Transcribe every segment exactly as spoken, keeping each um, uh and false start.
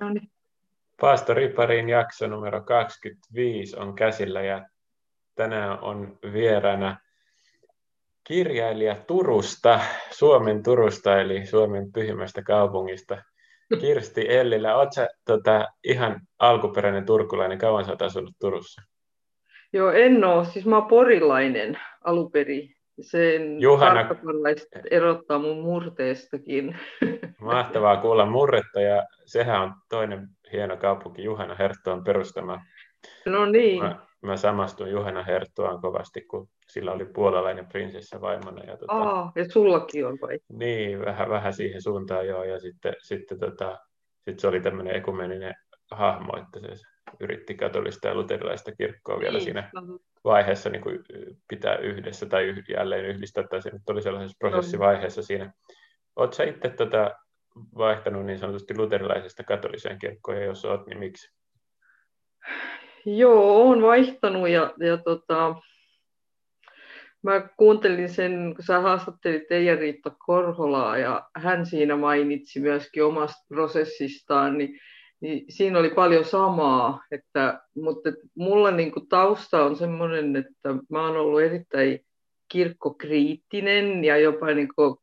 No niin. Paastoriparin jakso numero kaksikymmentäviisi on käsillä ja tänään on vieraana kirjailija Turusta, Suomen Turusta eli Suomen pyhimmästä kaupungista. Kirsti Ellilä, oletko sä tota, ihan alkuperäinen turkulainen, kauan sä oot asunut Turussa? Joo, en ole. Siis mä oon porilainen aluperi. Sen tarkkaparlaiset erottaa mun murteestakin. Mahtavaa kuulla murretta, ja sehän on toinen hieno kaupunki Juhana Herttuan perustama. No niin. Mä, mä samastuin Juhana Herttuaan kovasti, kun sillä oli puolalainen prinsessa vaimona. Ja, tota, Aa, ja sullakin on vai? Niin, vähän, vähän siihen suuntaan joo, ja sitten, sitten tota, sit se oli tämmöinen ekumeninen hahmo, että se yritti katolista ja luterilaista kirkkoa vielä niin, siinä vaiheessa niin kuin pitää yhdessä tai jälleen yhdistää, tai se nyt oli sellaisessa prosessivaiheessa siinä. Oletko sä itse tota vaihtanut niin sanotusti luterilaisesta katoliseen kirkkoon, ja jos olet, niin miksi? Joo, olen vaihtanut, ja, ja tota, mä kuuntelin sen, kun sä haastattelit Eija-Riitta Korholaa, ja hän siinä mainitsi myöskin omasta prosessistaan, niin Niin siinä oli paljon samaa, että, mutta mulla niin kuin tausta on semmoinen, että mä oon ollut erittäin kirkkokriittinen ja jopa niin kuin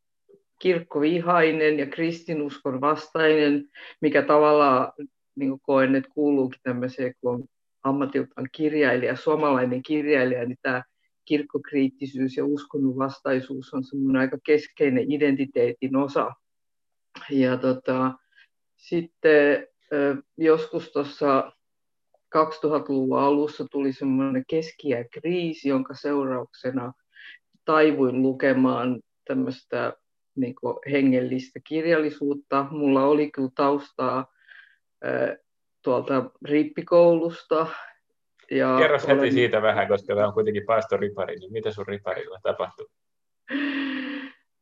kirkkovihainen ja kristinuskon vastainen, mikä tavallaan niin kuin koen, että kuuluukin tämmöiseen, kun on ammatiltaan kirjailija, suomalainen kirjailija, niin tämä kirkkokriittisyys ja uskonnon vastaisuus on semmoinen aika keskeinen identiteetin osa. Ja tota, sitten joskus tuossa kaksituhattaluvun alussa tuli semmoinen keskiä kriisi, jonka seurauksena taivuin lukemaan tämmöistä niin kuin hengellistä kirjallisuutta. Mulla oli kyllä taustaa äh, tuolta rippikoulusta. Ja kerros olen... heti siitä vähän, koska tämä on kuitenkin paastoripari, niin mitä sun riparilla tapahtui?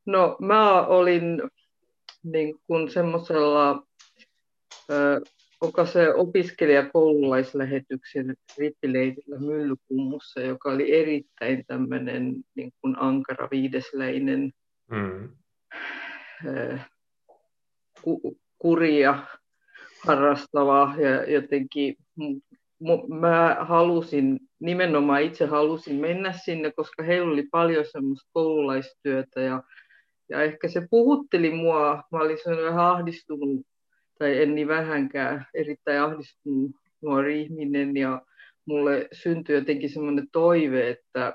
No mä olin niin kuin semmoisella... Onko se opiskelijakoululaislähetyksen rippileirillä Myllykummussa, joka oli erittäin tämmöinen niin kuin ankara viidesläinen mm. ku, kuria harrastava ja jotenkin m- mä halusin, nimenomaan itse halusin mennä sinne, koska heillä oli paljon semmoista koululaistyötä ja, ja ehkä se puhutteli mua, mä olin semmoinen vähän ahdistunut tai en niin vähänkään, erittäin ahdistunut nuori ihminen, ja mulle syntyi jotenkin semmoinen toive, että,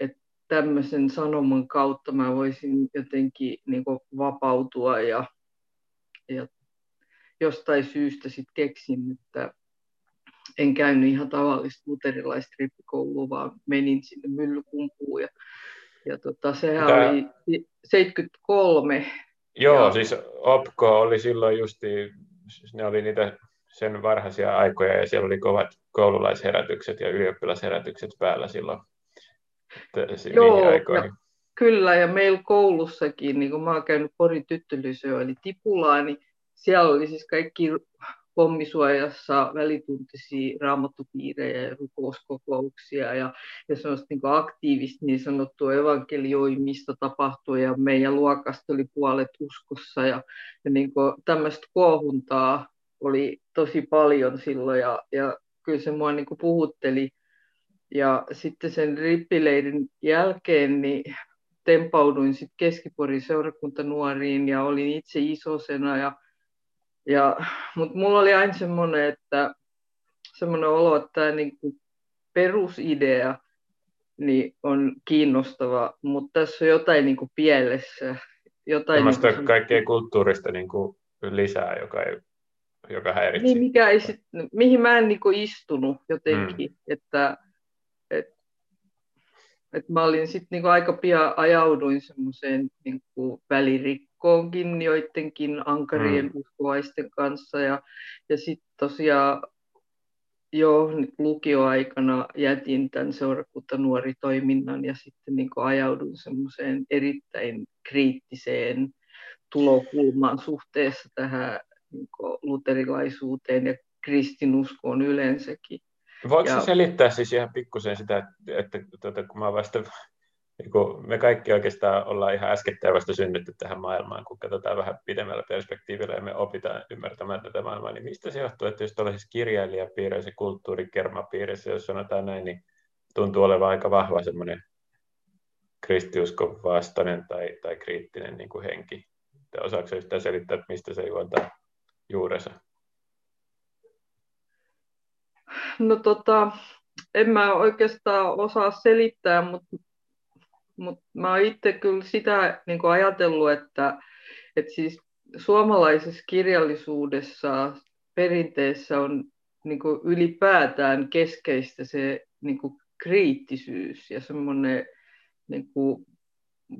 että tämmöisen sanoman kautta mä voisin jotenkin niin kuin vapautua, ja, ja jostain syystä sitten keksin, että en käynyt ihan tavallista luterilaista rippikoulua, vaan menin sinne Myllykumpuun, ja, ja tota, sehän Tää... oli seitsemänkymmentäkolme. Joo, Joo, siis Opko oli silloin justi, ne oli niitä sen varhaisia aikoja ja siellä oli kovat koululaisherätykset ja ylioppilasherätykset päällä silloin niihin aikoihin. Ja, kyllä, ja meillä koulussakin, niin kun mä oon käynyt Porin tyttölyseoon eli Tipulaan, niin siellä oli siis kaikki pommisuojassa välituntisia raamattupiirejä ja rukouskokouksia ja, ja semmoista niin kuin aktiivista niin sanottua evankelioimista tapahtui ja meidän luokasta oli puolet uskossa ja, ja niin kuin tämmöistä kuohuntaa oli tosi paljon silloin ja, ja kyllä se mua niin kuin puhutteli ja sitten sen rippileirin jälkeen niin tempauduin sitten Keski-Porin seurakuntanuoriin ja olin itse isosena ja Ja, mutta mulla oli aina semmoinen, että semmoinen olo, että tämä niinku perusidea niin on kiinnostava, mutta tässä on jotain niinku pielessä. Jotain niinku semmoista kaikkea kulttuurista niinku lisää, joka, ei, joka häiritsi. Niin, mikä ei sit, mihin mä en niinku istunut jotenkin. Mm. Että, et, et mä olin sit niinku aika pian ajauduin semmoiseen niinku välirikkoon. Koonkin joidenkin ankarien mm. uskovaisten kanssa. Ja, ja sitten tosiaan jo lukioaikana jätin tämän seurakuntanuoritoiminnan ja sitten niin kuin ajaudun semmoiseen erittäin kriittiseen tulokulmaan suhteessa tähän niin kuin luterilaisuuteen ja kristinuskoon yleensäkin. Voiko ja... selittää siis ihan pikkusen sitä, että, että, että kun mä vasta... niin me kaikki oikeastaan ollaan ihan äskettäin vasta synnytty tähän maailmaan, kun katsotaan vähän pidemmällä perspektiivillä ja me opitaan ymmärtämään tätä maailmaa, niin mistä se johtuu, että jos tuollaisessa kirjailijapiireissä, kulttuurikermapiirissä, jos sanotaan näin, niin tuntuu olevan aika vahva semmoinen kristiuskon vastainen tai, tai kriittinen niin kuin henki. Osaako yhtään selittää, että mistä se juontaa juurensa? No tota, en mä oikeastaan osaa selittää, mutta mut mä oon itse kyllä sitä niin kuin ajatellut, että et siis suomalaisessa kirjallisuudessa perinteessä on niin kuin ylipäätään keskeistä se niin kuin kriittisyys ja semmoinen niin kuin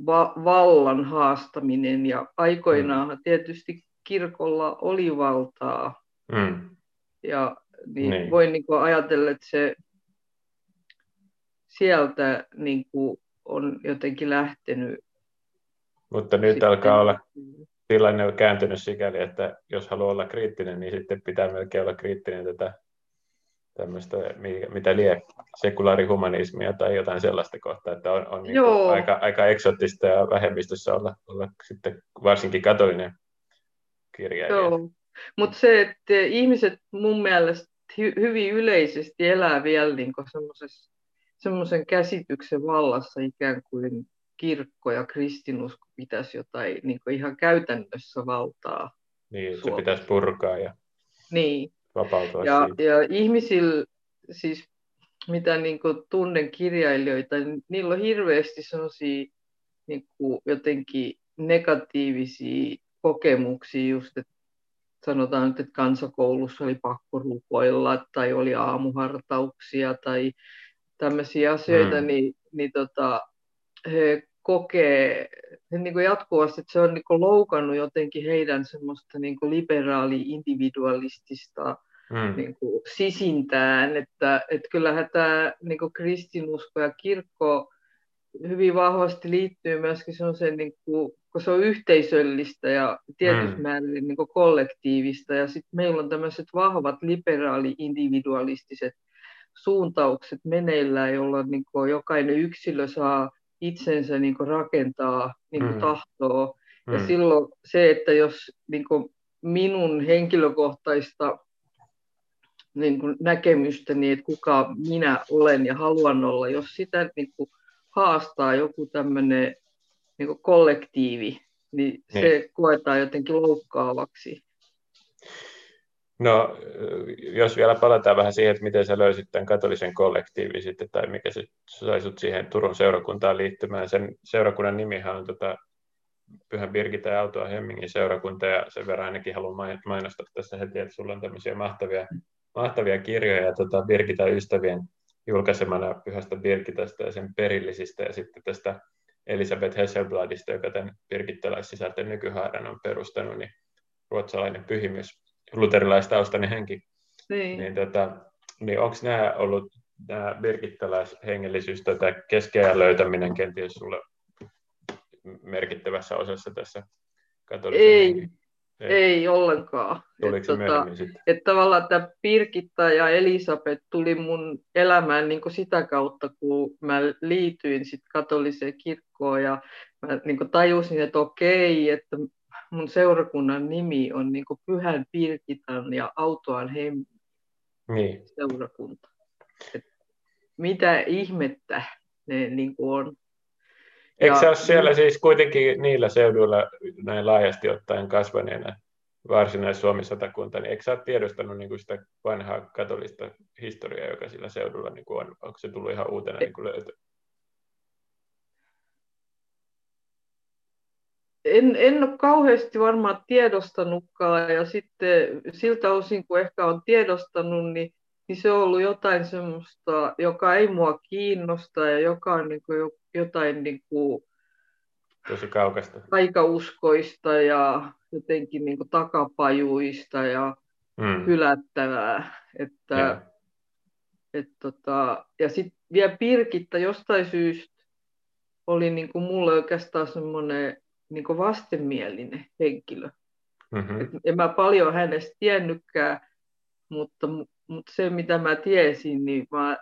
va- vallan haastaminen. Ja aikoinaan mm. tietysti kirkolla oli valtaa. Mm. Ja niin niin. Voin niin kuin ajatella, että se sieltä niin kuin on jotenkin lähtenyt. Mutta nyt sitten alkaa olla tilanne on kääntynyt sikäli, että jos haluaa olla kriittinen, niin sitten pitää melkein olla kriittinen tätä tämmöistä, mitä lie sekulaarihumanismia tai jotain sellaista kohtaa, että on, on niin aika, aika eksoottista ja vähemmistössä olla, olla sitten varsinkin katolinen kirjailija. Joo, mutta se, että ihmiset mun mielestä hy- hyvin yleisesti elää vielä niin semmoisen käsityksen vallassa ikään kuin kirkko ja kristinusko pitäisi jotain niin ihan käytännössä valtaa. Niin, se pitäisi purkaa ja niin. Vapautua ja, siitä. Ja ihmisillä, siis mitä niin kuin tunnen kirjailijoita, niin niillä on hirveästi sellaisia niin kuin jotenkin negatiivisia kokemuksia just, että sanotaan nyt, että kansakoulussa oli pakko rukoilla tai oli aamuhartauksia tai tämmöisiä asioita, mm. niin, niin tota, he kokee he niin kuin jatkuvasti, että se on niin kuin loukannut jotenkin heidän semmoista niin kuin liberaali-individualistista mm. niin kuin sisintään, että, että kyllähän tämä niin kuin kristinusko ja kirkko hyvin vahvasti liittyy myöskin semmoiseen, niin kuin, kun se on yhteisöllistä ja tietysti määrin niin kuin kollektiivista, ja sitten meillä on tämmöiset vahvat liberaali-individualistiset suuntaukset meneillään, jolloin niin kuin jokainen yksilö saa itsensä niin kuin rakentaa niin kuin mm. tahtoa. Mm. Ja silloin se, että jos niin kuin minun henkilökohtaista niin kuin näkemystäni, niin että kuka minä olen ja haluan olla, jos sitä niin kuin haastaa joku tämmöinen niin kuin kollektiivi, niin se niin. koetaan jotenkin loukkaavaksi. No, jos vielä palataan vähän siihen, että miten sä löysit tämän katolisen kollektiivin sitten, tai mikä se sai sut siihen Turun seurakuntaan liittymään. Sen seurakunnan nimihan on tota Pyhän Birgitta ja Aaltoa Hemmingin seurakunta, ja sen verran ainakin haluan mainostaa tässä heti, että sulla on tämmöisiä mahtavia, mahtavia kirjoja tota Birgitan ystävien julkaisemana Pyhästä Birgitasta ja sen perillisistä, ja sitten tästä Elisabeth Hesselbladista, joka tämän birgittäläissisältön nykyhaaran on perustanut, niin ruotsalainen pyhimys. Luterilaistaustainen henki, niin, niin, tota, niin onko nämä ollut nämä birgittäläishengellisyys tai tämä keskiajan löytäminen kenties sulle merkittävässä osassa tässä katolisen ei, henki? Ei, ei ollenkaan. Tuliko se myöhemmin sitten? Että tavallaan tämä Birgitta ja Elisabeth tuli mun elämään niin kuin sitä kautta, kun mä liityin sit katoliseen kirkkoon ja mä niin kuin tajusin, että okei, että mun seurakunnan nimi on niin kuin Pyhän Birgitan ja Aaltoa Hemmingin niin. seurakunta. Et mitä ihmettä ne niin kuin on. Eikö ja, se ole siellä siis kuitenkin niillä seuduilla näin laajasti ottaen kasvaneena Varsinais-Suomen satakunta, niin eikö sä ole tiedostanut niin kuin sitä vanhaa katolista historiaa, joka sillä seudulla niin kuin on? Onko se tullut ihan uutena niin kuin löytyy? En, en ole kauheasti varmaan tiedostanutkaan, ja sitten siltä osin, kun ehkä olen tiedostanut, niin, niin se on ollut jotain semmoista, joka ei mua kiinnosta ja joka on niin kuin jotain niin kuin tosi kaukasta, taikauskoista ja jotenkin niin kuin takapajuista ja mm. hylättävää. Että, yeah. et tota, ja sitten vielä Birgitta jostain syystä oli niin kuin mulle oikeastaan semmoinen niin kuin vastenmielinen henkilö. Mm-hmm. Et en mä paljon hänestä tiennytkään, mutta, mutta se, mitä mä tiesin, niin mä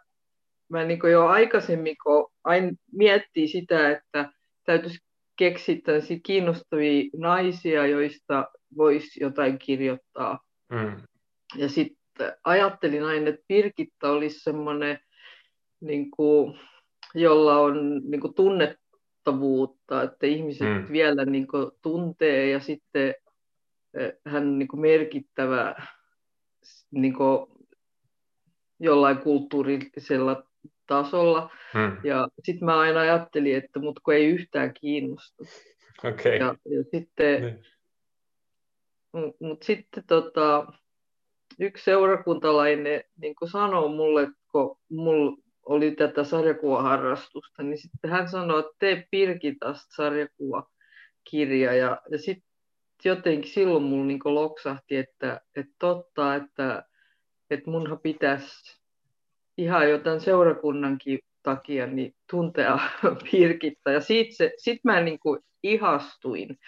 mä niin kuin jo aikaisemmin, kun aina miettii sitä, että täytyisi keksiä tällaisia kiinnostavia naisia, joista voisi jotain kirjoittaa. Mm. Ja sitten ajattelin aina, että Birgitta olisi semmoinen, niin kuin, jolla on niin kuin tunnettavuutta, että ihmiset mm. vielä niin kuin tuntee, ja sitten hän on niin kuin merkittävä niin kuin jollain kulttuurisella tasolla. Hmm. Ja sitten mä aina ajattelin, että mut kun ei yhtään kiinnosta. Okay. Ja, ja sitten, hmm. mut sitten tota, yksi seurakuntalainen niin kun sanoi mulle, että kun mulla oli tätä sarjakuvaharrastusta, niin sitten hän sanoi, että tee Birgitasta sarjakuvakirja. Ja, ja sitten jotenkin silloin mulla niin kun loksahti, että, että totta, että että munhan pitäisi ihan jo tämän seurakunnankin takia niin tuntea Birgitta. Ja sitten sit mä niin kuin ihastuin.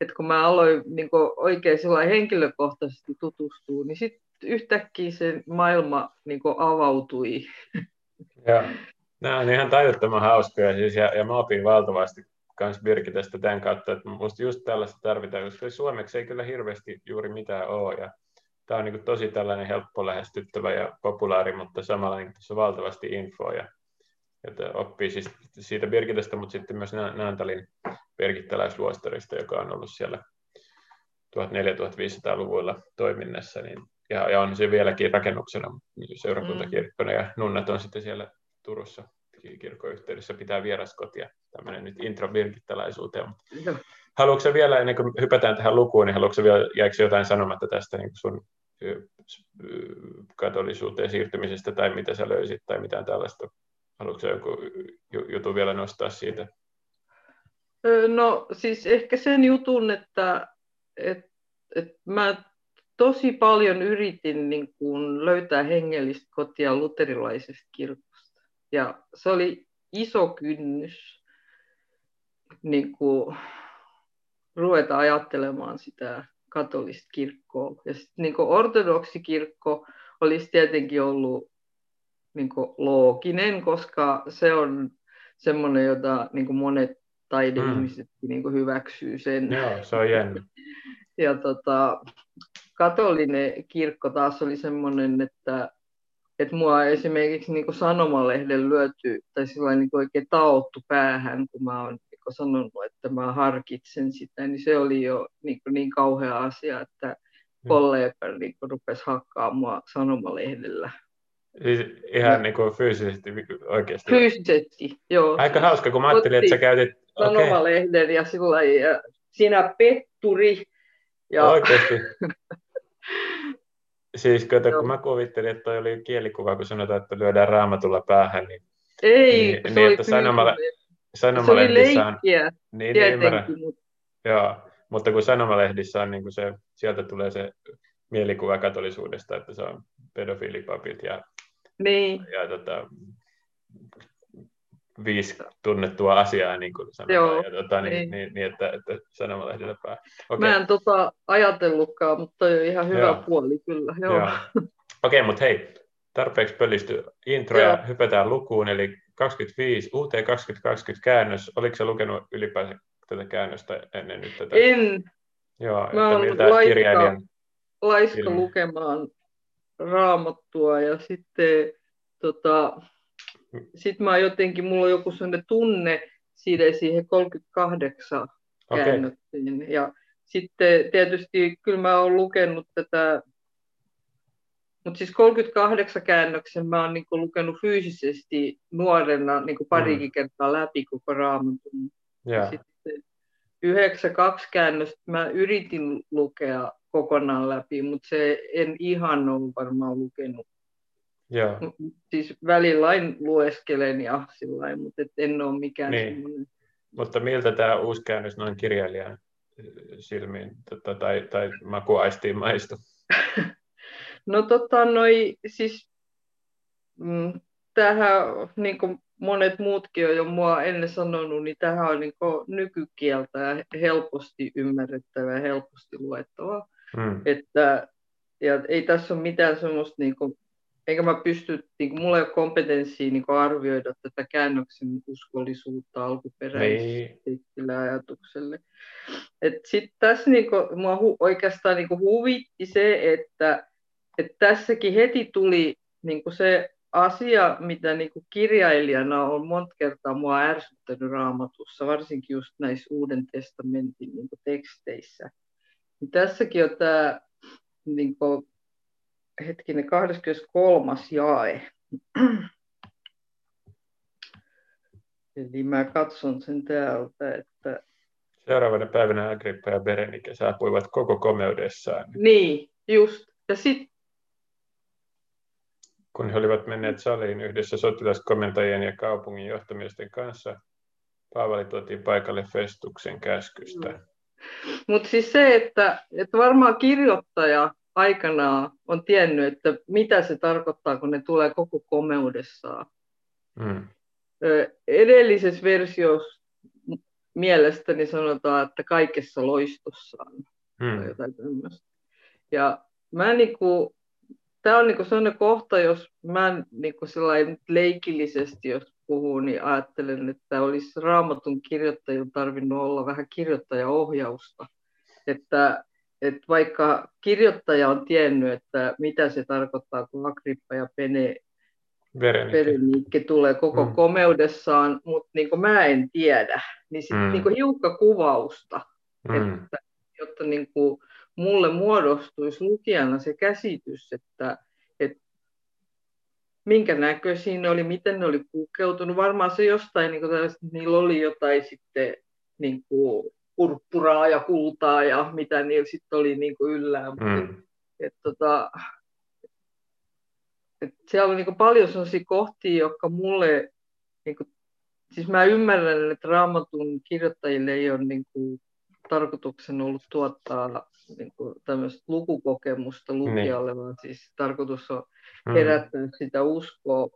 Et kun mä aloin niin kuin oikein henkilökohtaisesti tutustua, niin sitten yhtäkkiä se maailma niin kuin avautui. Joo. Nämä on ihan tajuttoman hauskoja. Siis ja, ja mä opin valtavasti myös Birgitasta tämän kautta. Että musta just tällaista tarvitaan, koska suomeksi ei kyllä hirveästi juuri mitään ole. Ja tämä on niin kuin tosi tällainen helppo lähestyttävä ja populaari, mutta samalla niin tässä on valtavasti infoa, ja, jota oppii siis siitä Birgitasta, mutta sitten myös Nääntalin Birgittäläisluostarista, joka on ollut siellä tuhatneljäsataa viisisataa-luvuilla toiminnassa. Niin, ja, ja on se vieläkin rakennuksena seurakuntakirkkona, ja nunnat on sitten siellä Turussa kirkkoyhteydessä, pitää vieraskotia. Tämmöinen nyt intro birgittäläisuuteen. Haluatko sä vielä, ennen kuin hypätään tähän lukuun, niin haluatko sä vielä, jäikö jotain sanomatta tästä niin sun katolisuuteen siirtymisestä, tai mitä sä löysit, tai mitään tällaista? Haluatko sä joku jutun vielä nostaa siitä? No siis ehkä sen jutun, että, että, että mä tosi paljon yritin niin kuin löytää hengellistä kotia luterilaisesta kirkosta. Ja se oli iso kynnys niin kuin ruveta ajattelemaan sitä katolista kirkkoa. Ja sitten niin kuin ortodoksikirkko olisi tietenkin ollut niin kuin looginen, koska se on semmoinen, jota niin kuin monet taideihmisetkin mm. niin kuin hyväksyy sen. Joo, se on jännä. Ja tota, katolinen kirkko taas oli semmoinen, että että mua esimerkiksi niin kuin sanomalehden lyöty tai niin kuin oikein taottu päähän, kun mä oon niin kuin sanonut, että mä harkitsen sitä, niin se oli jo niin, niin kauhea asia, että kollega niin kuin rupesi hakkaamaan mua sanomalehdellä. Siis ihan niin kuin fyysisesti oikeasti? Fyysisesti, joo. Aika hauska, kun mä ajattelin, että sä käytit... Sanomalehden okay. ja sillä ja sinä petturi. Ja... Oikeasti? Siis kato, kun mä kuvittelin, että toi oli kielikuva, kun sanotaan, että lyödään raamatulla päähän, niin, ei, niin, niin että sanomale- sanomalehdissä on... Niin, niin ymmärrän. Joo, mutta kun sanomalehdissä on, niin kun se, sieltä tulee se mielikuva katolisuudesta, että se on pedofiilipapit ja, niin. ja, ja tota, viisi tunnettua asiaa, niin kuin sanotaan, Joo, ja, tota, niin, niin. Niin, niin että, että sanomalehdellä päähän. Okay. Mä en tota ajatellutkaan, mutta toi on ihan hyvä Joo. puoli kyllä. Okei, okay, mutta hei, tarpeeksi pöllisty intro ja hypätään lukuun, eli kaksikymmentäviisi, uuteen kaksituhattakaksikymmentä käännös. Oliko sä lukenut ylipäänsä tätä käännöstä ennen nyt tätä? En. Joo, mä olen laiska, laiska ilmi... lukemaan raamattua ja sitten... Tota... Sitten mä jotenkin, mulla on joku sellainen tunne siihen kolmekymmentäkahdeksan käännöksiin. Okay. Ja sitten tietysti kyllä mä oon lukenut tätä, mutta siis kolmekymmentäkahdeksan käännöksen mä oon niinku lukenut fyysisesti nuorena niinku parikin mm. kertaa läpi koko Raamatun. Yeah. Sitten yhdeksänkymmentäkaksi käännöstä mä yritin lukea kokonaan läpi, mutta se en ihan ole varmaan lukenut. Joo. Siis välillä aina lueskelen ja sillain, mutta en ole mikään niin. semmoinen. Mutta miltä tämä uusi käännös noin kirjailijan silmiin tota, tai, tai makuaistiin maistui? No tota noi, siis mm, tämähän, niin kuin monet muutkin on jo mua ennen sanonut, niin tämähän on niin kuin nykykieltä ja helposti ymmärrettävää ja helposti luettavaa. Hmm. Että, ja ei tässä ole mitään semmoista... Niin kuin, eikä mä pysty, niin kuin, mulla ei ole kompetenssia niin kuin arvioida tätä käännöksen uskollisuutta alkuperäisesti sille ajatukselle. Sitten tässä niin kuin, mua hu, oikeastaan niin kuin huvitti se, että, että tässäkin heti tuli niin kuin se asia, mitä niin kuin kirjailijana on monta kertaa mua ärsyttänyt Raamatussa, varsinkin just näissä Uuden testamentin niin kuin teksteissä. Ja tässäkin on tämä niin kuin, hetkinen, kahdeskymmeneskolmas jae. Eli mä katson sen täältä, että... Seuraavana päivänä Agrippa ja Berenike saapuivat koko komeudessaan. Niin, just. Ja sit... Kun he olivat menneet saliin yhdessä sotilaskomentajien ja kaupungin johtamisten kanssa, Paavali tuotiin paikalle Festuksen käskystä. Mm. Mutta siis se, että, että varmaan kirjoittaja aikanaan on tiennyt, että mitä se tarkoittaa, kun ne tulee koko komeudessaan. Mm. Edellisessä versiossa mielestäni sanotaan, että kaikessa loistossaan. Mm. Jotain tämmöistä. Ja mä niinku, tämä on niinku sellainen kohta, jos mä niinku leikillisesti jos puhun, niin ajattelen, että olisi Raamatun kirjoittajilla tarvinnut olla vähän kirjoittajaohjausta. Että että vaikka kirjoittaja on tiennyt, että mitä se tarkoittaa, kun Agrippa ja Berenike tulee koko mm. komeudessaan, mutta niin mä en tiedä, niin sitten mm. niin hiukka kuvausta, mm. että, jotta niin mulle muodostuisi lukijana se käsitys, että, että minkä näköisiä ne oli, miten ne oli pukeutunut. Varmaan se jostain, niin tällaista, niillä oli jotain sitten... Niin kuin, purppuraa ja kultaa ja mitä niillä sitten oli niinku yllään. Mm. Et tota, et siellä on niinku paljon sellaisia kohtia, jotka mulle, niinku, siis mä ymmärrän, että Raamatun kirjoittajille ei ole niinku tarkoituksena ollut tuottaa niinku tämmöistä lukukokemusta lukijalle, niin. Vaan siis tarkoitus on herättää mm. sitä uskoa.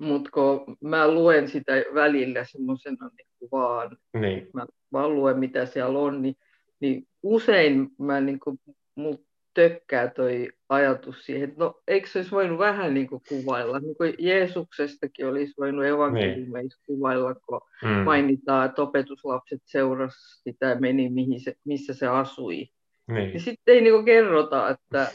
Mutta kun mä luen sitä välillä semmoisena niin vaan, niin. mä vaan luen mitä siellä on, niin, niin usein mä niin kuin, mul tökkää toi ajatus siihen, että no eikö se olisi voinut vähän niin kuin kuvailla, niin kuin Jeesuksestakin olisi voinut evankeliumeissa niin. kuvailla, kun mm. mainitaan, että opetuslapset seurasi sitä ja meni mihin se, missä se asui. Niin. Ja sitten ei niin kuin kerrota, että...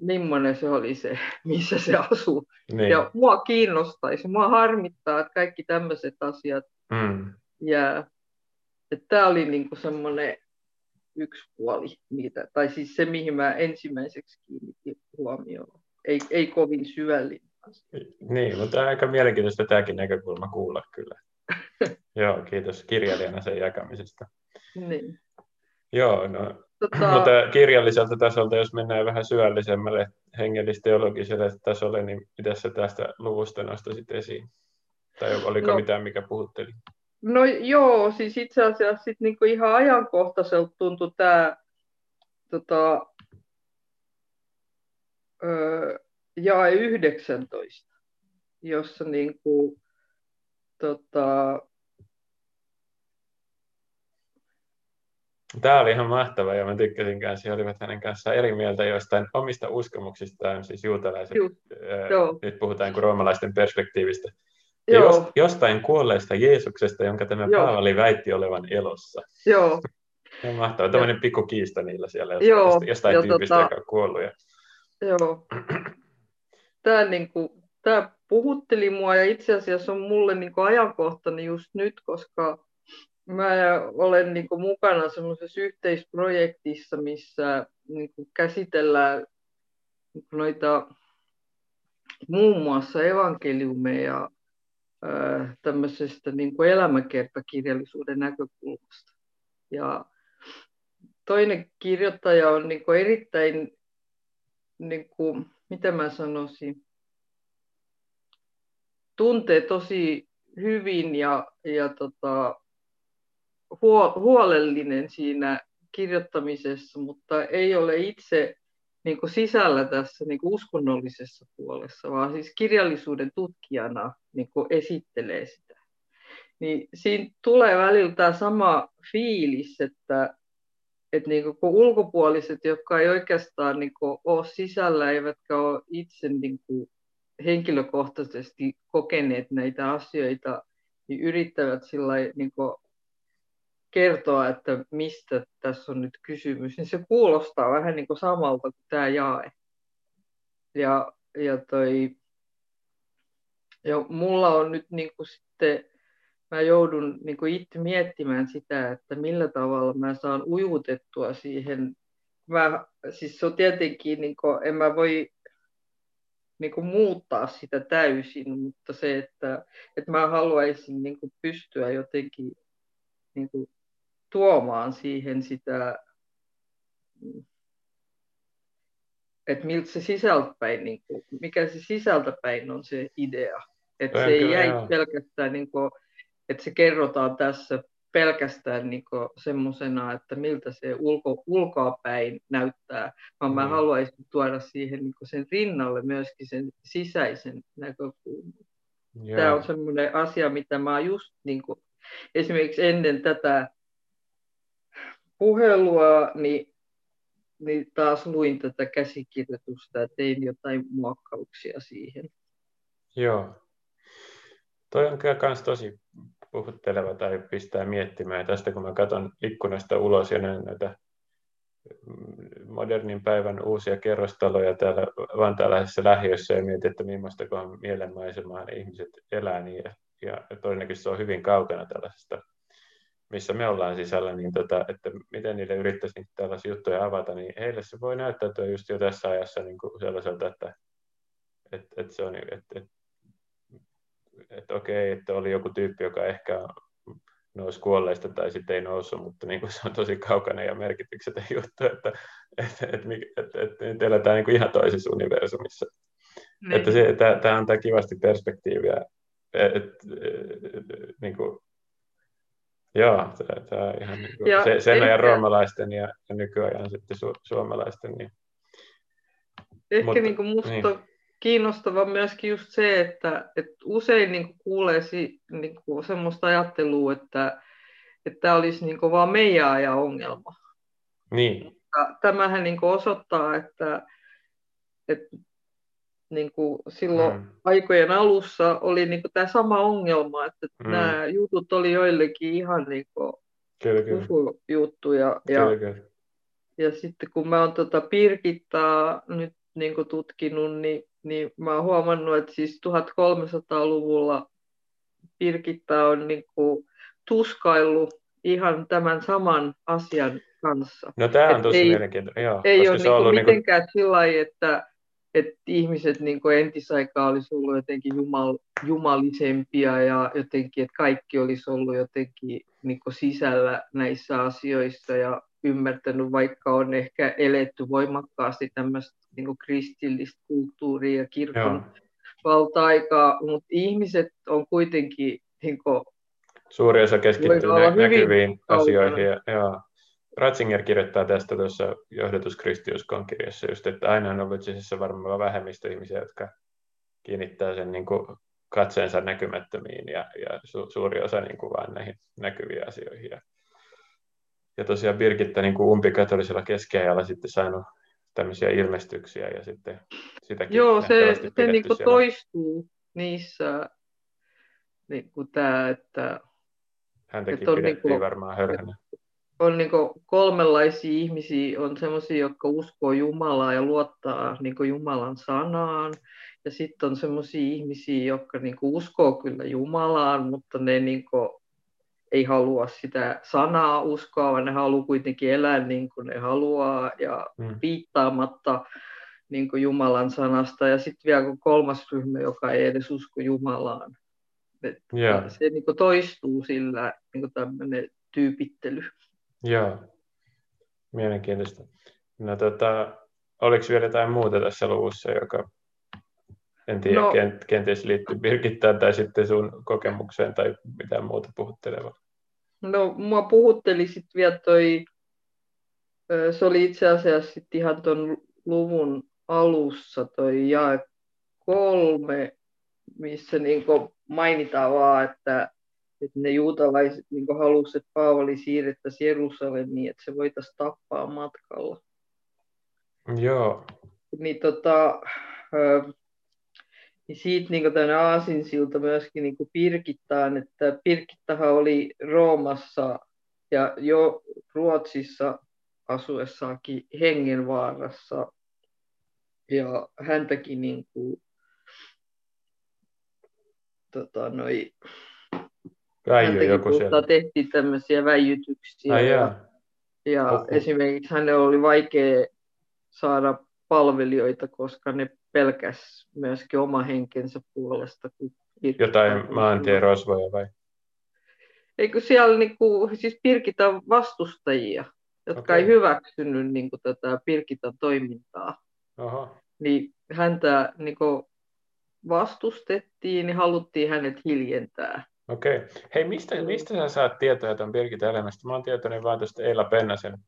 Millainen se oli se, missä se asuu. Niin. Ja mua kiinnostaisi, mua harmittaa, että kaikki tämmöiset asiat mm. jää. Tämä oli niinku semmoinen yksi puoli, niitä, tai siis se, mihin mä ensimmäiseksi kiinnitin huomioon. Ei, ei kovin syvällinen asia. Niin, mutta aika mielenkiintoista tämäkin näkökulma kuulla kyllä. Joo, kiitos kirjailijana sen jakamisesta. Niin. Joo, no... Tota... Mutta kirjalliselta tasolta, jos mennään vähän syvällisemmälle hengellisteologiselle tasolle, niin mitä sä tästä luvusta nostaisit esiin? Tai oliko no, mitään, mikä puhutteli? No joo, siis itse asiassa sit niinku ihan ajankohtaiselta tuntui tämä tota, jae yhdeksäntoista, jossa niinku... Tota, tämä oli ihan mahtava ja mä tykkäsin kanssa, he olivat hänen kanssaan eri mieltä joistain omista uskomuksistaan, siis juutalaiset, Ju, ää, nyt puhutaan kuin roomalaisten perspektiivistä, ja jos, jostain kuolleesta Jeesuksesta, jonka tämä joo. Paavali väitti olevan elossa. Joo. Mahtava, tämmöinen pikku kiista niillä siellä, joo. jostain ja tyypistä, tota, joka on kuollut. Ja... Joo. Tämä, niin kuin, tämä puhutteli mua ja itse asiassa on mulle niin kuin ajankohtainen just nyt, koska... Mä olen niin kuin mukana semmoisessa yhteisprojektissa, missä niin kuin käsitellään niin kuin noita muun muassa evankeliumeja ää, tämmöisestä niin kuin elämäkertakirjallisuuden näkökulmasta. Ja toinen kirjoittaja on niin kuin erittäin, niin kuin, mitä mä sanoisin, tuntee tosi hyvin ja, ja tota, huolellinen siinä kirjoittamisessa, mutta ei ole itse niin kuin sisällä tässä niin kuin uskonnollisessa puolessa, vaan siis kirjallisuuden tutkijana niin kuin esittelee sitä. Niin siinä tulee välillä tämä sama fiilis, että, että niinku, kun ulkopuoliset, jotka ei oikeastaan niinku, ole sisällä, eivätkä ole itse niinku, henkilökohtaisesti kokeneet näitä asioita, niin yrittävät sillai, niinku, kertoa, että mistä tässä on nyt kysymys, niin se kuulostaa vähän niinku, samalta kuin tämä jae. Ja, ja, toi, ja mulla on nyt niinku, sitten... Mä joudun niin itse miettimään sitä, että millä tavalla mä saan ujutettua siihen. Mä, siis se on tietenkin, niin kuin, en mä voi niin muuttaa sitä täysin, mutta se, että, että mä haluaisin niin pystyä jotenkin niin tuomaan siihen sitä, että miltä se sisältäpäin, niin kuin, mikä se sisältäpäin on se idea. Että se ei jäi pelkästään... Niin kuin, että se kerrotaan tässä pelkästään niinku semmoisena, että miltä se ulko, ulkoapäin näyttää, vaan mm. mä haluaisin tuoda siihen niinku sen rinnalle myöskin sen sisäisen näkökulman. Yeah. Tämä on semmoinen asia, mitä mä just niinku, esimerkiksi ennen tätä puhelua, niin, niin taas luin tätä käsikirjoitusta ja tein jotain muokkauksia siihen. Joo. Toi on kyllä myös tosi puhutteleva tai pistää miettimään. Tästä kun mä katson ikkunasta ulos ja näen näitä modernin päivän uusia kerrostaloja täällä vantaalaisessa lähiössä ja mietin, että millaista kohan mielenmaisemaa ne ihmiset elää. Niin ja, ja todennäköisesti se on hyvin kaukana tällaisesta, missä me ollaan sisällä, niin tota, että miten niille yrittäisiin tällaisia juttuja avata, niin heille se voi näyttäytyä just jo tässä ajassa niin kuin sellaiselta, että, että, että se on... Että, että okei, että oli joku tyyppi, joka ehkä nousi kuolleista tai sitten ei noussut, mutta niin kuin se on tosi kaukana ja merkityksetön juttu, että, että, että, että, että nyt eletään niin kuin ihan toisessa universumissa. Niin. Että se, että, tämä antaa kivasti perspektiiviä. Että, että, niin kuin, joo, tämä, tämä ihan niin kuin, ja, se, sen ajan roomalaisten ja nykyajan sitten su, suomalaisten. Niin. Ehkä mutta, niin kuin musta... Niin. Kiinnostava myöskin just se, että, että usein niin kuulee si, niin semmoista ajattelua, että, että tämä olisi niin vaan meidän ajan ongelma. Niin. Tämähän niin osoittaa, että, että niin silloin mm. aikojen alussa oli niin tämä sama ongelma, että mm. nämä jutut oli joillekin ihan niin juttuja. Ja, ja sitten kun mä oon tuota Birgittaa nyt niin tutkinut, niin Niin mä oon huomannut, että siis tuhatkolmesataaluvulla Birgitta on niinku tuskaillut ihan tämän saman asian kanssa. No tämä on et tosi ei, mielenkiintoinen. Joo, ei ole niinku ollut mitenkään niinku... sillä lailla, että, että ihmiset niinku entisaikaa olisi ollut jotenkin jumal, jumalisempia ja jotenkin, että kaikki olisi ollut jotenkin niinku sisällä näissä asioissa ja ymmärtänyt, vaikka on ehkä eletty voimakkaasti tämmöistä niin kristillistä kulttuuria ja kirkon Joo. valta-aikaa, mutta ihmiset on kuitenkin... Niin kuin, suuri osa keskittyy nä- näkyviin asioihin. Ja, ja. Ratzinger kirjoittaa tästä tuossa johdatus-kristiuskon kirjassa, just, että aina on ollut varmaan vähemmistö ihmisiä, jotka kiinnittää sen niin kuin, katseensa näkymättömiin ja, ja su- suuri osa niin kuin, vaan näihin näkyviin asioihin. Ja, ja tosiaan Birgitta niin kuin umpikatolisella keskiajalla sitten saanut tämmöisiä ilmestyksiä ja sitten sitäkin Joo, se, se niin kuin toistuu niissä, niin kuin tämä, että... Häntäkin että pidettiin niin kuin, varmaan hörhänä. On niin kuin kolmenlaisia ihmisiä, on semmoisia, jotka uskoo Jumalaa ja luottaa niin kuin Jumalan sanaan. Ja sitten on semmoisia ihmisiä, jotka niin kuin uskoo kyllä Jumalaan, mutta ne niin kuin ei halua sitä sanaa uskoa, vaan ne haluaa kuitenkin elää niin kuin ne haluaa ja mm. viittaamatta niin kuin Jumalan sanasta. Ja sitten vielä kun kolmas ryhmä, joka ei edes usko Jumalaan. Yeah. Se niin kuin toistuu sillä niin tämmöinen tyypittely. Joo, mielenkiintoista. No, tota, oliko vielä jotain muuta tässä luvussa, joka en tiedä, no, kenties liittyy Birgittaan tai sitten sun kokemukseen tai mitään muuta puhuttelevaa? No, mua puhutteli sitten vielä toi, se oli itse asiassa sitten ihan tuon luvun alussa toi jae kolme, missä niinku mainitaan vaan, että, että ne juutalaiset niin kuin halusivat, että Paavali siirrettäisiin Jerusalemiin, että se voitaisiin tappaa matkalla. Joo. Niin, tota, niin siitä niin kuin tämmöinen aasinsilta myöskin niin kuin Birgittaan, että Birgittahan oli Roomassa ja jo Ruotsissa asuessaakin hengenvaarassa. Ja häntäkin niin kuin, tota, noi, häntäkin joku tehtiin tämmöisiä väijytyksiä. Ai, ja ja okay. Esimerkiksi hänellä oli vaikea saada palvelijoita, koska ne pelkäs myöskin oma henkensä puolesta. Jotain maantien rosvoja vai? Eikö siellä niin kuin, siis Birgitan vastustajia, jotka okay. ei hyväksynyt niin kuin, tätä Birgitan toimintaa. Aha. Niin häntä niin vastustettiin ja haluttiin hänet hiljentää. Okei. Okay. Hei, mistä, mistä sä saat tietoja tuon Birgitan elämästä? Mä oon tietoinen vaan tuosta Eila Pennasen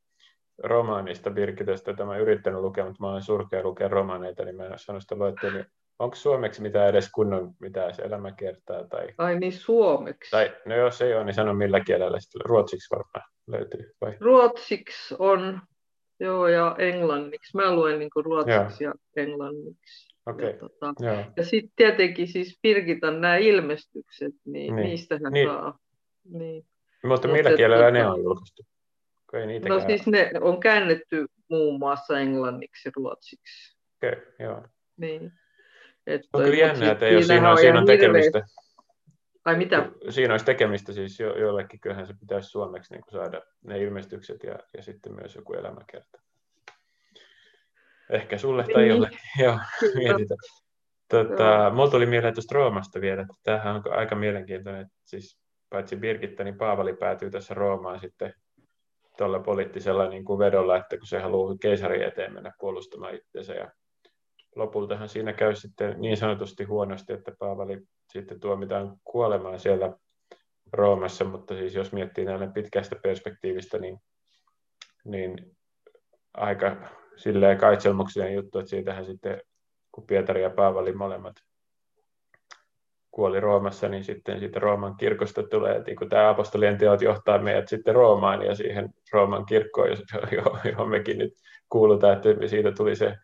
romaanista Birgitasta, jota mä oon yrittänyt lukea, mutta mä oon surkea lukea romaaneita, niin mä en ole saanut sitä luettua. Onko suomeksi mitään edes kunnon mitään se elämäkertaa? Tai... Ai niin, suomeksi. Tai, no jos ei ole, niin sano millä kielellä. Sitten ruotsiksi varmaan löytyy. Vai? Ruotsiksi on... Joo, ja englanniksi. Mä luen niin kuin ruotsiksi ja, ja englanniksi. Okay. Ja, tota, ja sitten tietenkin siis Birgitan nämä ilmestykset, niin, niin. niistä hän niin. saa. Niin. Mutta millä Mut, kielellä ne on julkaistu? No ole. Siis ne on käännetty muun muassa englanniksi ja ruotsiksi. Okei, okay, joo. Niin. Että, on kyllä jännää, että jos siinä on, siinä on tekemistä. Ai mitä? Siinä olisi tekemistä siis jo, jollekin, kyllähän se pitäisi suomeksi niin saada ne ilmestykset ja, ja sitten myös joku elämäkerta. Ehkä sulle tai niin. jollekin, joo, mietitään. Tota, mulla tuli mieleen tuosta Roomasta vielä, tämähän on aika mielenkiintoinen, että siis paitsi Birgitta, niin Paavali päätyy tässä Roomaan sitten tuolla poliittisella niin kuin vedolla, että kun se haluaa keisarin eteen mennä puolustamaan itsensä ja lopultahan siinä käy sitten niin sanotusti huonosti, että Paavali sitten tuomitaan kuolemaan siellä Roomassa, mutta siis jos miettii näiden pitkästä perspektiivistä, niin, niin aika silleen kaitselmuksinen juttu, että siitähän sitten, kun Pietari ja Paavali molemmat kuoli Roomassa, niin sitten siitä Rooman kirkosta tulee, että kun tämä apostolien teot johtaa meidät sitten Roomaan ja siihen Rooman kirkkoon, johon mekin nyt kuulutaan, että siitä tuli se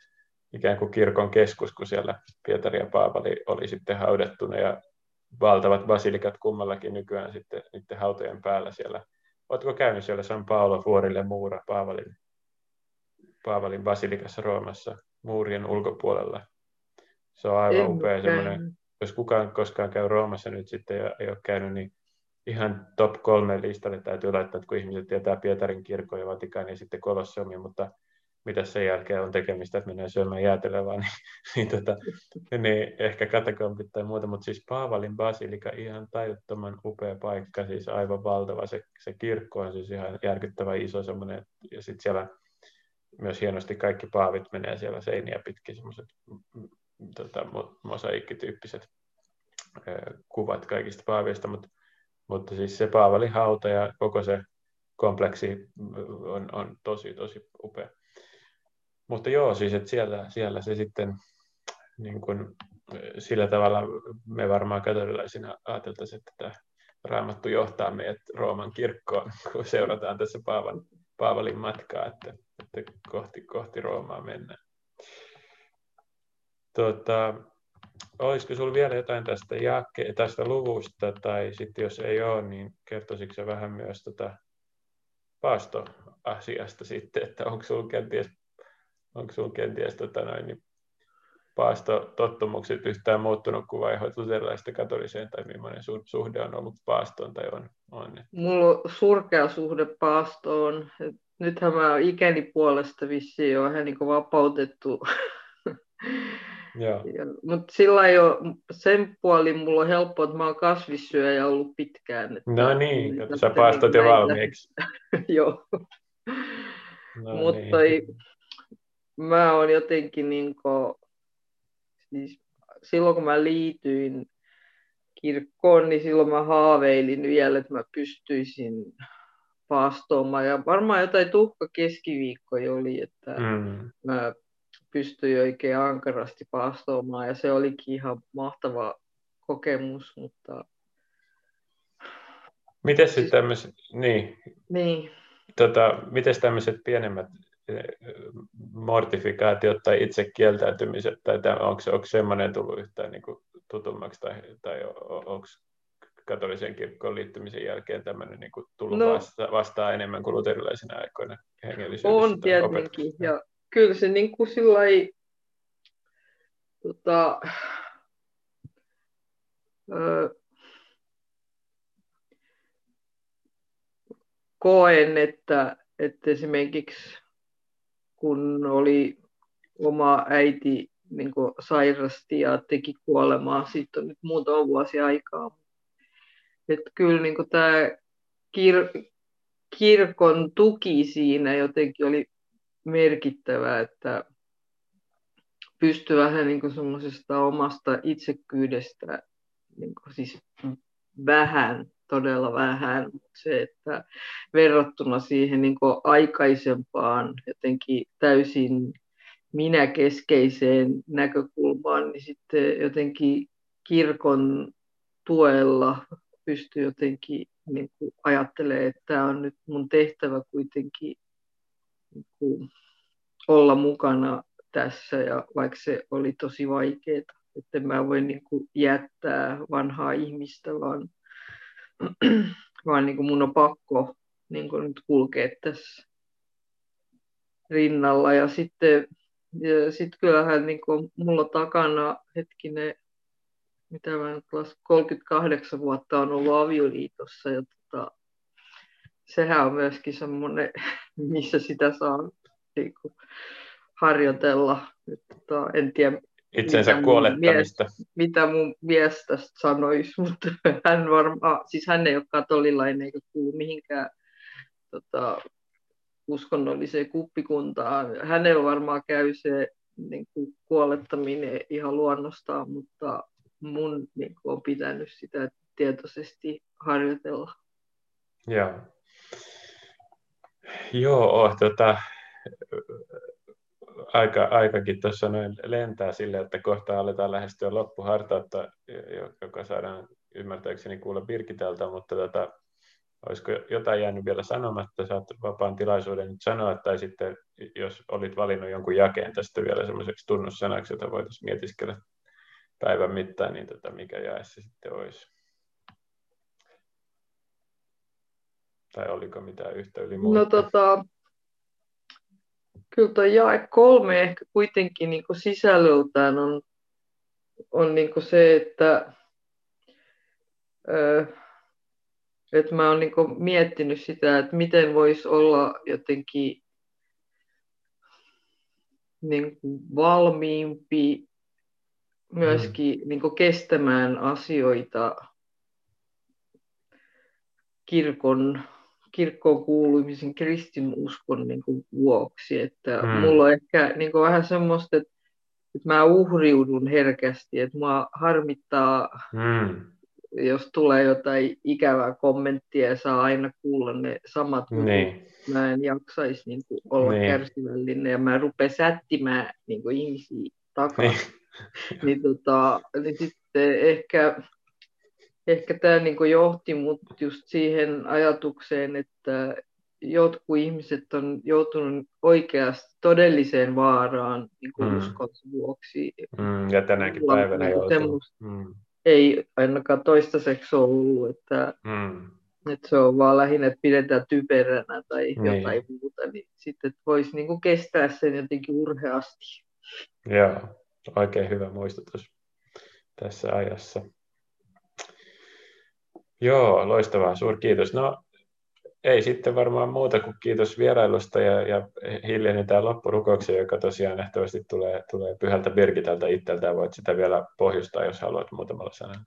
ikään kuin kirkon keskus, kun siellä Pietari ja Paavali oli sitten haudattuna ja valtavat basilikat kummallakin nykyään sitten niiden hautojen päällä siellä. Oletko käynyt siellä San Paolo Fuorille Muura Paavalin, Paavalin basilikassa Roomassa muurien ulkopuolella? Se on aivan upea semmoinen, jos kukaan koskaan käy Roomassa nyt sitten ja ei ole käynyt, niin ihan top kolme listalle täytyy laittaa, että kun ihmiset tietää Pietarin kirkon ja Vatikaani ja sitten Kolosseumin, mutta mitä sen jälkeen on tekemistä, että mennään syömään jäätelevaa, niin, niin, tota, niin ehkä katakompit tai muuta, mutta siis Paavalin basilika, ihan tajuttoman upea paikka, siis aivan valtava, se, se kirkko on siis ihan järkyttävän iso semmoinen, ja sitten siellä myös hienosti kaikki paavit menee siellä seiniä pitkin, semmoiset tota, mosaiikkityyppiset ö, kuvat kaikista paavista, mutta, mutta siis se Paavalin hauta ja koko se kompleksi on, on tosi, tosi upea. Mutta joo, siis että siellä, siellä se sitten niin kun, sillä tavalla me varmaan katolilaisina ajateltaisiin, että tämä Raamattu johtaa meidät Rooman kirkkoon, kun seurataan tässä Paavan, Paavalin matkaa, että, että kohti, kohti Roomaa mennään. Tota, olisiko sinulla vielä jotain tästä, jaakke, tästä luvusta, tai sitten jos ei ole, niin kertoisitko sinä vähän myös tota paastoasiasta sitten, että onko sinulla kenties Onko sinun kenties tota noin, niin paastotottumukset yhtään muuttunut, kun vaihoit luterilaisesta katoliseen, tai millainen su- suhde on ollut paastoon tai on? on? Mulla on surkea suhde paastoon. Nythän mä olen ikäni puolesta vissiin jo vähän niin kuin vapautettu. Mutta sillä ei ole, sen puolin mulla on helppoa, että mä oon kasvissyöjä ollut pitkään. Että no niin, että sä paastot jo valmiiksi. Joo. No mutta niin. Mä oon jotenkin, niin kuin, siis silloin kun mä liityin kirkkoon, niin silloin mä haaveilin vielä, että mä pystyisin paastoamaan. Ja varmaan jotain tuhka keskiviikkoja oli, että mm. mä pystyin oikein ankarasti paastoamaan. Ja se olikin ihan mahtava kokemus, mutta Miten sitten tämmöiset, niin, niin. Tota, mites tämmöiset pienemmät mortifikaatiot tai itse kieltäytymiset, tai onko, onko semmoinen tullut yhtään niin kuin tutummaksi, tai, tai onko katoliseen kirkkoon liittymisen jälkeen tämmöinen niin kuin tullut no, vastaan vasta enemmän kuin luterilaisina aikoina hengellisyydessä? On tietenkin, ja kyllä se niin kuin sillai, tota, öö, koen, että, että esimerkiksi kun oli oma äiti niin kuin sairasti ja teki kuolemaa, siitä on nyt muutama vuosi aikaa. Että kyllä niin kuin tämä kir- kirkon tuki siinä jotenkin oli merkittävä, että pystyi vähän niin kuin semmoisesta omasta itsekyydestä, niin kuin siis vähän, todella vähän, mutta se, että verrattuna siihen niin kuin aikaisempaan jotenkin täysin minäkeskeiseen näkökulmaan, niin sitten jotenkin kirkon tuella pystyy jotenkin niin kuin ajattelemaan, että tämä on nyt mun tehtävä kuitenkin niin kuin olla mukana tässä, ja vaikka se oli tosi vaikeaa, että mä voin niin kuin jättää vanhaa ihmistä, vaan vaan niin kuin mun on pakko niin kuin nyt kulkea tässä rinnalla. Ja sitten ja sit kyllähän niin kuin mulla takana hetkinen, mitä mä nyt lasin, kolmekymmentäkahdeksan vuotta on ollut avioliitossa. Ja tota, sehän on myöskin semmoinen, missä sitä saa niin kuin harjoitella. Et, tota, en tiedä. Itsensä mitä kuolettamista. Mies, mitä mun mies tästä sanoisi, mutta hän varmaan, siis hän ei ole katolilainen eikä kuulu mihinkään tota, uskonnolliseen kuppikuntaan. Hänellä varmaan käy se niin kuin kuolettaminen ihan luonnostaan, mutta mun niin kuin on pitänyt sitä tietoisesti harjoitella. Joo. Joo, tota... Aika, aikakin tuossa noin lentää sille, että kohta aletaan lähestyä loppuhartautta, joka saadaan ymmärtääkseni kuulla Birgitältä, mutta tätä, olisiko jotain jäänyt vielä sanomatta, saat vapaan tilaisuuden nyt sanoa, tai sitten jos olit valinnut jonkun jakeen tästä vielä semmoiseksi tunnussanaksi, jota voitaisiin mietiskellä päivän mittaan, niin tätä, mikä jae se sitten olisi? Tai oliko mitään yhtä yli muuta? No tota... Kyllä tuo jae kolme ehkä kuitenkin niin kuin sisällöltään on, on niin kuin se, että, että mä oon niin kuin miettinyt sitä, että miten voisi olla jotenkin niin kuin valmiimpi myöskin niin kuin kestämään asioita kirkon kirkkoon kuulumisen kristinuskon niin kuin vuoksi, että mm. mulla on ehkä niin kuin vähän semmoista, että, että mä uhriudun herkästi, että mua harmittaa, mm. jos tulee jotain ikävää kommenttia ja saa aina kuulla ne samat, niin. Mä en jaksaisi niin kuin olla niin. kärsivällinen ja mä rupean sättimään niin kuin ihmisiä takaa. Niin. niin, tota, niin sitten ehkä... Ehkä tämä niinku johti mut just siihen ajatukseen, että jotkut ihmiset on joutunut oikeasti todelliseen vaaraan niinku mm. uskonsa vuoksi. Mm, ja tänäänkin päivänä joutunut. Mm. Ei ainakaan toistaiseksi ollut, että, mm. että se on vaan lähinnä, että pidetään typeränä tai niin. jotain muuta, niin sitten voisi niinku kestää sen jotenkin urheasti. Joo, oikein hyvä muistutus tässä ajassa. Joo, loistavaa. Suuri kiitos. No ei sitten varmaan muuta kuin kiitos vierailusta ja, ja hiljennetään loppurukoukseen, joka tosiaan nähtävästi tulee, tulee Pyhältä Birgitältä itseltään. Voit sitä vielä pohjustaa, jos haluat muutamalla sanalla.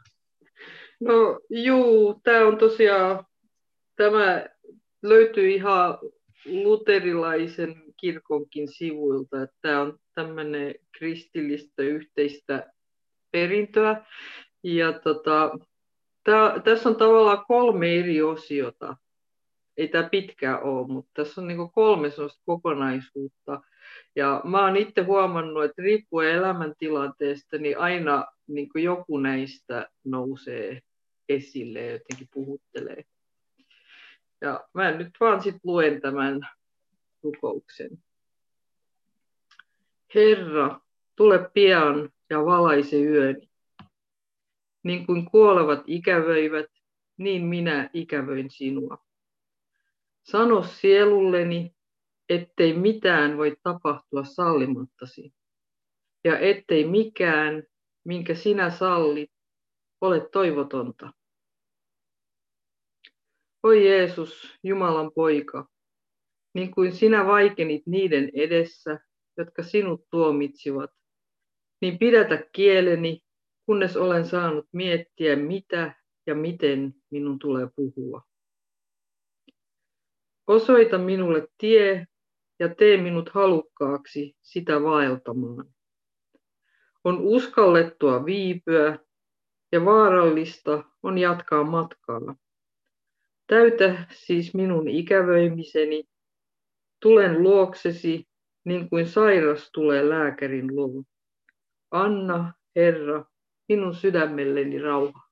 No juu, tämä on tosiaan, tämä löytyy ihan luterilaisen kirkonkin sivuilta. Tämä on tämmöinen kristillistä yhteistä perintöä ja tota... Tää, tässä on tavallaan kolme eri osiota. Ei tämä pitkä ole, mutta tässä on niinku kolme sellaista kokonaisuutta. Ja mä oon itse huomannut, että riippuen elämäntilanteesta, niin aina niinku joku näistä nousee esille ja jotenkin puhuttelee. Ja mä nyt vaan sit luen tämän rukouksen. Herra, tule pian ja valaise yöni. Niin kuin kuolevat ikävöivät, niin minä ikävöin sinua. Sano sielulleni, ettei mitään voi tapahtua sallimattasi, ja ettei mikään, minkä sinä sallit, ole toivotonta. Oi Jeesus, Jumalan poika, niin kuin sinä vaikenit niiden edessä, jotka sinut tuomitsivat, niin pidätä kieleni, kunnes olen saanut miettiä, mitä ja miten minun tulee puhua. Osoita minulle tie ja tee minut halukkaaksi sitä vaeltamaan. On uskallettua viipyä ja vaarallista on jatkaa matkaa. Täytä siis minun ikävöimiseni, tulen luoksesi niin kuin sairas tulee lääkärin luo. Anna, Herra, minun sydämelleni rauha.